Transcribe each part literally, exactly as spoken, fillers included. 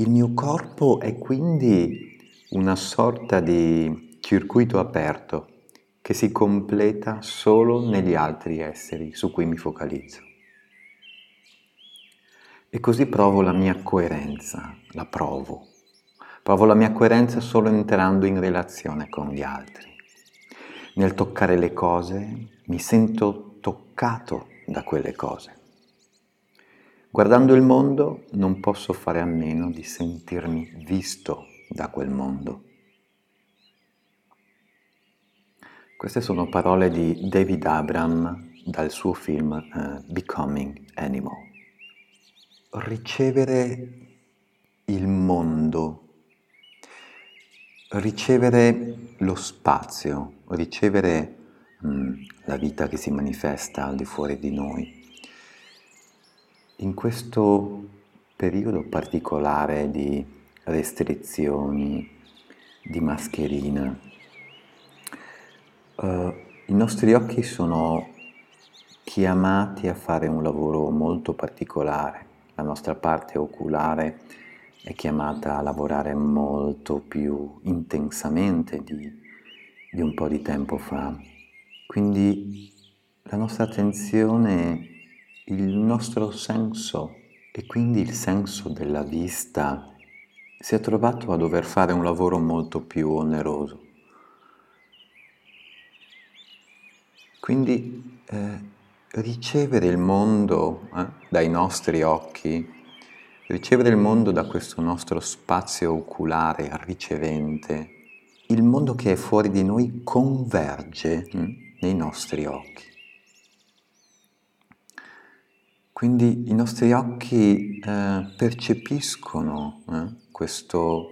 Il mio corpo è quindi una sorta di circuito aperto che si completa solo negli altri esseri su cui mi focalizzo. E così provo la mia coerenza, la provo. Provo la mia coerenza solo entrando in relazione con gli altri. Nel toccare le cose mi sento toccato da quelle cose. Guardando il mondo non posso fare a meno di sentirmi visto da quel mondo. Queste sono parole di David Abram dal suo film uh, Becoming Animal. Ricevere il mondo, ricevere lo spazio, ricevere mh, la vita che si manifesta al di fuori di noi. In questo periodo particolare di restrizioni, di mascherina, eh, i nostri occhi sono chiamati a fare un lavoro molto particolare. La nostra parte oculare è chiamata a lavorare molto più intensamente di, di un po' di tempo fa. Quindi la nostra attenzione, il nostro senso, e quindi il senso della vista, si è trovato a dover fare un lavoro molto più oneroso. Quindi eh, ricevere il mondo eh, dai nostri occhi, ricevere il mondo da questo nostro spazio oculare ricevente, il mondo che è fuori di noi converge hm, nei nostri occhi. Quindi i nostri occhi eh, percepiscono eh, questo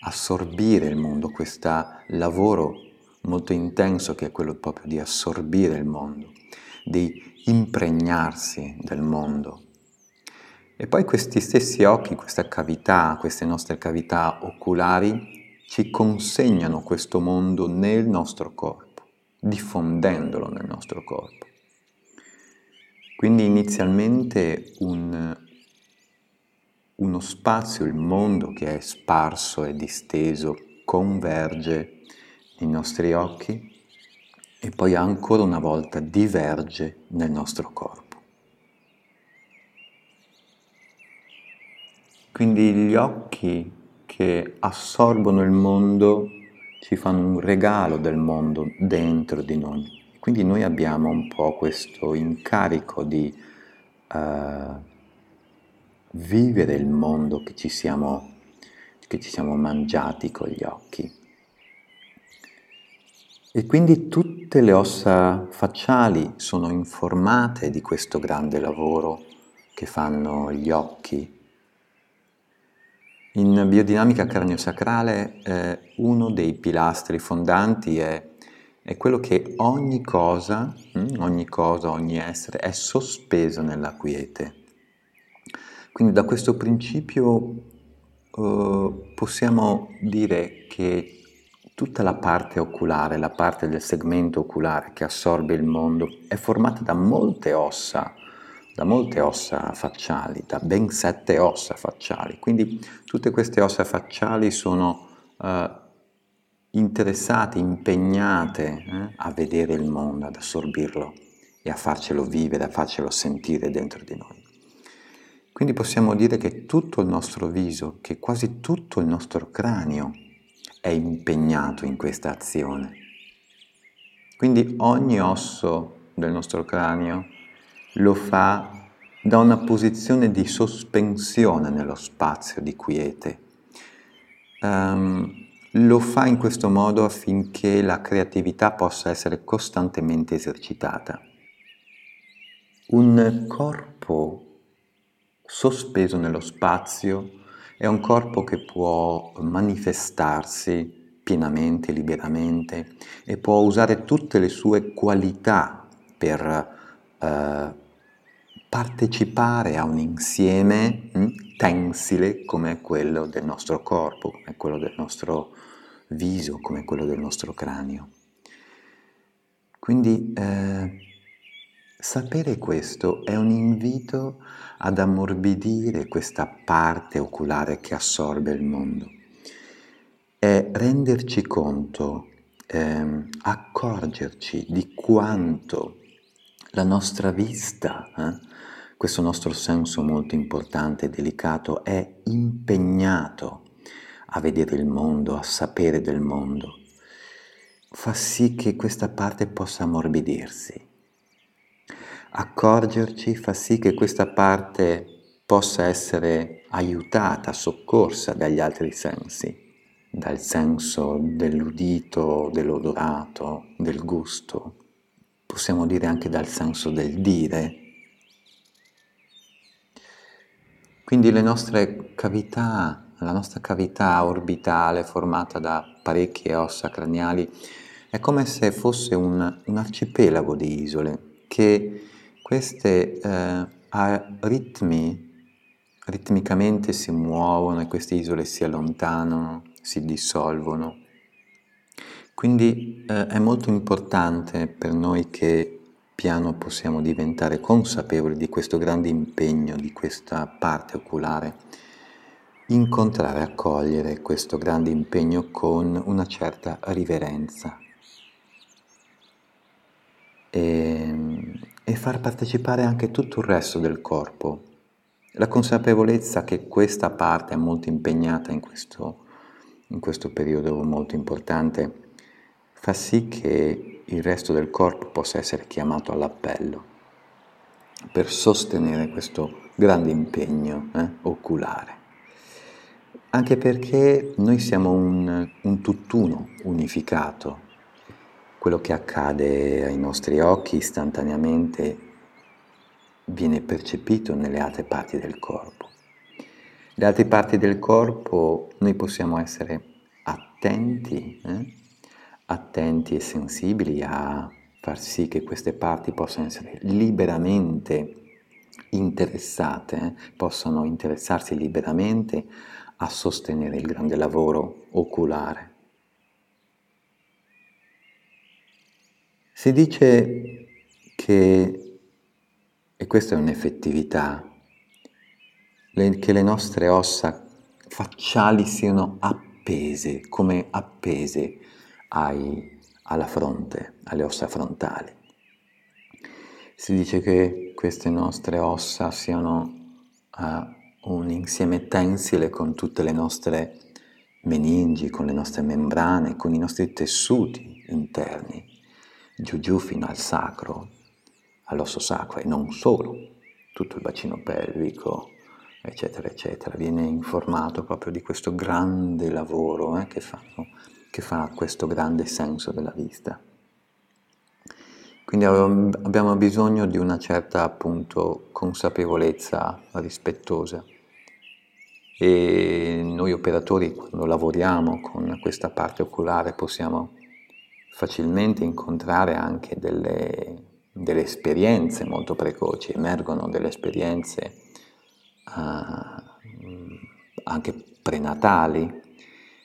assorbire il mondo, questo lavoro molto intenso che è quello proprio di assorbire il mondo, di impregnarsi del mondo. E poi questi stessi occhi, questa cavità, queste nostre cavità oculari ci consegnano questo mondo nel nostro corpo, diffondendolo nel nostro corpo. Quindi inizialmente un, uno spazio, il mondo che è sparso e disteso, converge nei nostri occhi e poi ancora una volta diverge nel nostro corpo. Quindi gli occhi che assorbono il mondo ci fanno un regalo del mondo dentro di noi. Quindi noi abbiamo un po' questo incarico di uh, vivere il mondo che ci siamo, che ci siamo mangiati con gli occhi. E quindi tutte le ossa facciali sono informate di questo grande lavoro che fanno gli occhi. In biodinamica craniosacrale eh, uno dei pilastri fondanti è è quello che ogni cosa, ogni cosa, ogni essere è sospeso nella quiete. Quindi da questo principio eh, possiamo dire che tutta la parte oculare, la parte del segmento oculare che assorbe il mondo, è formata da molte ossa, da molte ossa facciali, da ben sette ossa facciali. Quindi tutte queste ossa facciali sono eh, interessate, impegnate eh, a vedere il mondo, ad assorbirlo e a farcelo vivere, a farcelo sentire dentro di noi. Quindi possiamo dire che tutto il nostro viso, che quasi tutto il nostro cranio è impegnato in questa azione. Quindi ogni osso del nostro cranio lo fa da una posizione di sospensione nello spazio di quiete. Um, Lo fa in questo modo affinché la creatività possa essere costantemente esercitata. Un corpo sospeso nello spazio è un corpo che può manifestarsi pienamente, liberamente, e può usare tutte le sue qualità per eh, partecipare a un insieme mh, tensile come quello del nostro corpo, come quello del nostro viso, come quello del nostro cranio. Quindi eh, Sapere questo è un invito ad ammorbidire questa parte oculare che assorbe il mondo. È renderci conto, ehm, accorgerci di quanto la nostra vista, eh, questo nostro senso molto importante e delicato, è impegnato a vedere il mondo, a sapere del mondo. Fa sì che questa parte possa ammorbidirsi. Accorgerci fa sì che questa parte possa essere aiutata, soccorsa dagli altri sensi, dal senso dell'udito, dell'odorato, del gusto, possiamo dire anche dal senso del dire. Quindi le nostre cavità, la nostra cavità orbitale formata da parecchie ossa craniali è come se fosse un, un arcipelago di isole che queste eh, a ritmi, ritmicamente si muovono e queste isole si allontanano, si dissolvono. Quindi eh, è molto importante per noi che piano possiamo diventare consapevoli di questo grande impegno, di questa parte oculare, incontrare, accogliere questo grande impegno con una certa riverenza. E, e far partecipare anche tutto il resto del corpo, la consapevolezza che questa parte è molto impegnata in questo, in questo periodo molto importante, fa sì che il resto del corpo possa essere chiamato all'appello per sostenere questo grande impegno eh, oculare, anche perché noi siamo un, un tutt'uno unificato. Quello che accade ai nostri occhi istantaneamente viene percepito nelle altre parti del corpo. Le altre parti del corpo noi possiamo essere attenti, eh? attenti e sensibili a far sì che queste parti possano essere liberamente interessate, eh? possano interessarsi liberamente a sostenere il grande lavoro oculare. Si dice che, e questa è un'effettività, le, che le nostre ossa facciali siano appese, come appese ai, alla fronte, alle ossa frontali. Si dice che queste nostre ossa siano uh, un insieme tensile con tutte le nostre meningi, con le nostre membrane, con i nostri tessuti interni, giù giù fino al sacro, all'osso sacro, e non solo, tutto il bacino pelvico, eccetera, eccetera. Viene informato proprio di questo grande lavoro eh, che, fanno, che fa questo grande senso della vista. Quindi abbiamo bisogno di una certa, appunto, consapevolezza rispettosa. E noi operatori, quando lavoriamo con questa parte oculare, possiamo facilmente incontrare anche delle, delle esperienze molto precoci, emergono delle esperienze uh, anche prenatali,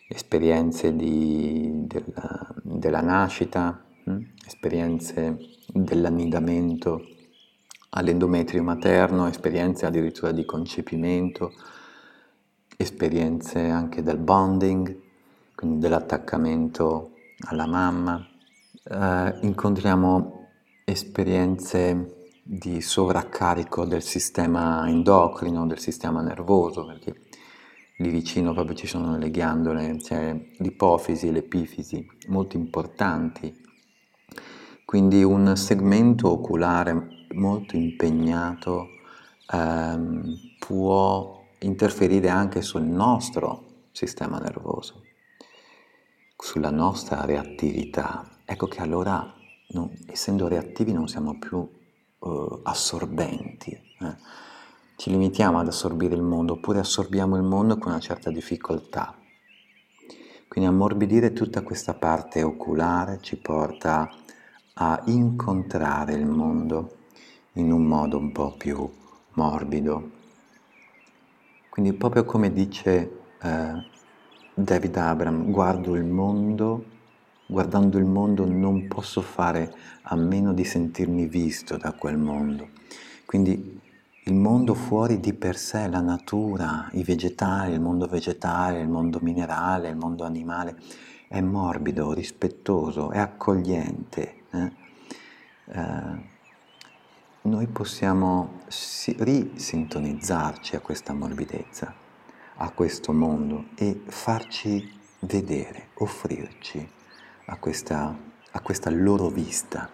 esperienze di, della, della nascita, mh? esperienze dell'annidamento all'endometrio materno, esperienze addirittura di concepimento, esperienze anche del bonding, quindi dell'attaccamento alla mamma, eh, incontriamo esperienze di sovraccarico del sistema endocrino, del sistema nervoso, perché lì vicino proprio ci sono le ghiandole, c'è cioè l'ipofisi e l'epifisi, molto importanti. Quindi un segmento oculare molto impegnato ehm, può interferire anche sul nostro sistema nervoso, sulla nostra reattività. Ecco che allora, non, essendo reattivi, non siamo più eh, assorbenti, eh. ci limitiamo ad assorbire il mondo, oppure assorbiamo il mondo con una certa difficoltà. Quindi ammorbidire tutta questa parte oculare ci porta a incontrare il mondo in un modo un po' più morbido. Quindi proprio come dice eh, David Abram, guardo il mondo guardando il mondo non posso fare a meno di sentirmi visto da quel mondo. Quindi il mondo fuori di per sé, la natura, i vegetali, il mondo vegetale, il mondo minerale, il mondo animale, è morbido, rispettoso, è accogliente. Eh? Eh, noi possiamo si- risintonizzarci a questa morbidezza, a questo mondo, e farci vedere, offrirci a questa, a questa loro vista.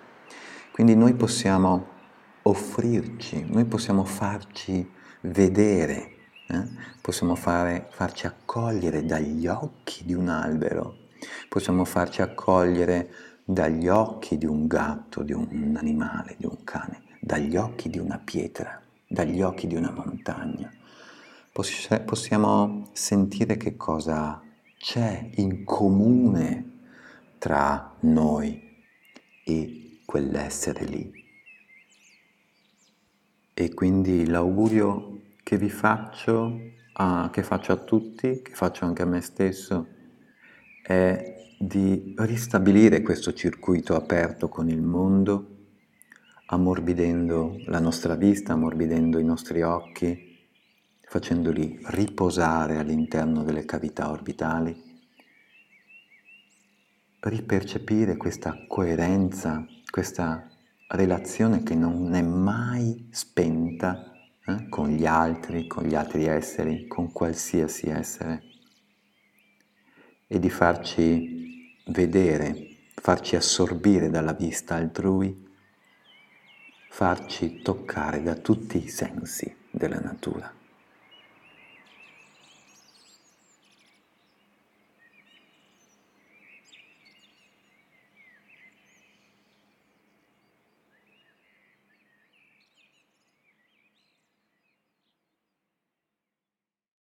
Quindi noi possiamo offrirci, noi possiamo farci vedere, eh? possiamo fare, farci accogliere dagli occhi di un albero, possiamo farci accogliere dagli occhi di un gatto, di un animale, di un cane, dagli occhi di una pietra, dagli occhi di una montagna. Poss- possiamo sentire che cosa c'è in comune tra noi e quell'essere lì. E quindi l'augurio che vi faccio, a, che faccio a tutti, che faccio anche a me stesso, è di ristabilire questo circuito aperto con il mondo, ammorbidendo la nostra vista, ammorbidendo i nostri occhi, facendoli riposare all'interno delle cavità orbitali, ripercepire questa coerenza, questa relazione che non è mai spenta eh, con gli altri, con gli altri esseri, con qualsiasi essere, e di farci vedere, farci assorbire dalla vista altrui, farci toccare da tutti i sensi della natura.